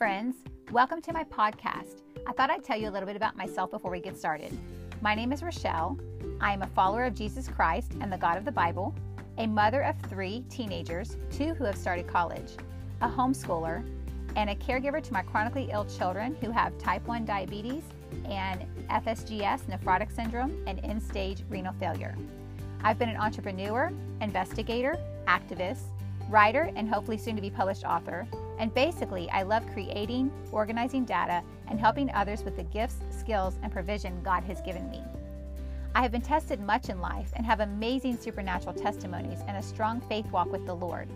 friends, welcome to my podcast. I thought I'd tell you a little bit about myself before we get started. My name is Rochelle. I am a follower of Jesus Christ and the God of the Bible, a mother of 3 teenagers, 2 who have started college, a homeschooler, and a caregiver to my chronically ill children who have type 1 diabetes and FSGS, nephrotic syndrome, and end-stage renal failure. I've been an entrepreneur, investigator, activist, writer, and hopefully soon-to-be published author. And basically, I love creating, organizing data, and helping others with the gifts, skills, and provision God has given me. I have been tested much in life and have amazing supernatural testimonies and a strong faith walk with the Lord.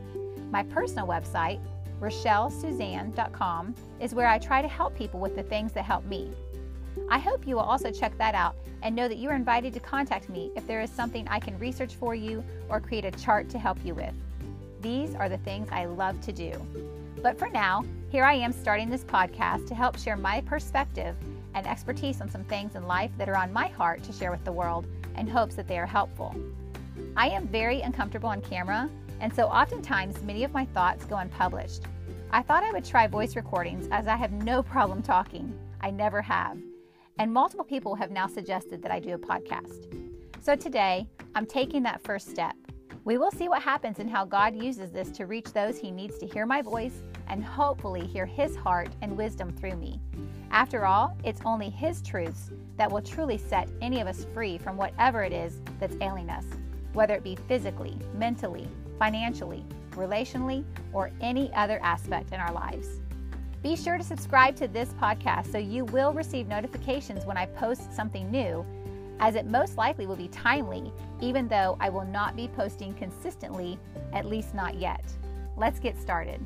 My personal website, RochelleSuzanne.com, is where I try to help people with the things that help me. I hope you will also check that out and know that you are invited to contact me if there is something I can research for you or create a chart to help you with. These are the things I love to do. But for now, here I am starting this podcast to help share my perspective and expertise on some things in life that are on my heart to share with the world in hopes that they are helpful. I am very uncomfortable on camera, and so oftentimes many of my thoughts go unpublished. I thought I would try voice recordings as I have no problem talking. I never have. And multiple people have now suggested that I do a podcast. So today, I'm taking that first step. We will see what happens and how God uses this to reach those He needs to hear my voice and hopefully hear His heart and wisdom through me. After all, it's only His truths that will truly set any of us free from whatever it is that's ailing us, whether it be physically, mentally, financially, relationally, or any other aspect in our lives. Be sure to subscribe to this podcast so you will receive notifications when I post something new, as it most likely will be timely, even though I will not be posting consistently, at least not yet. Let's get started.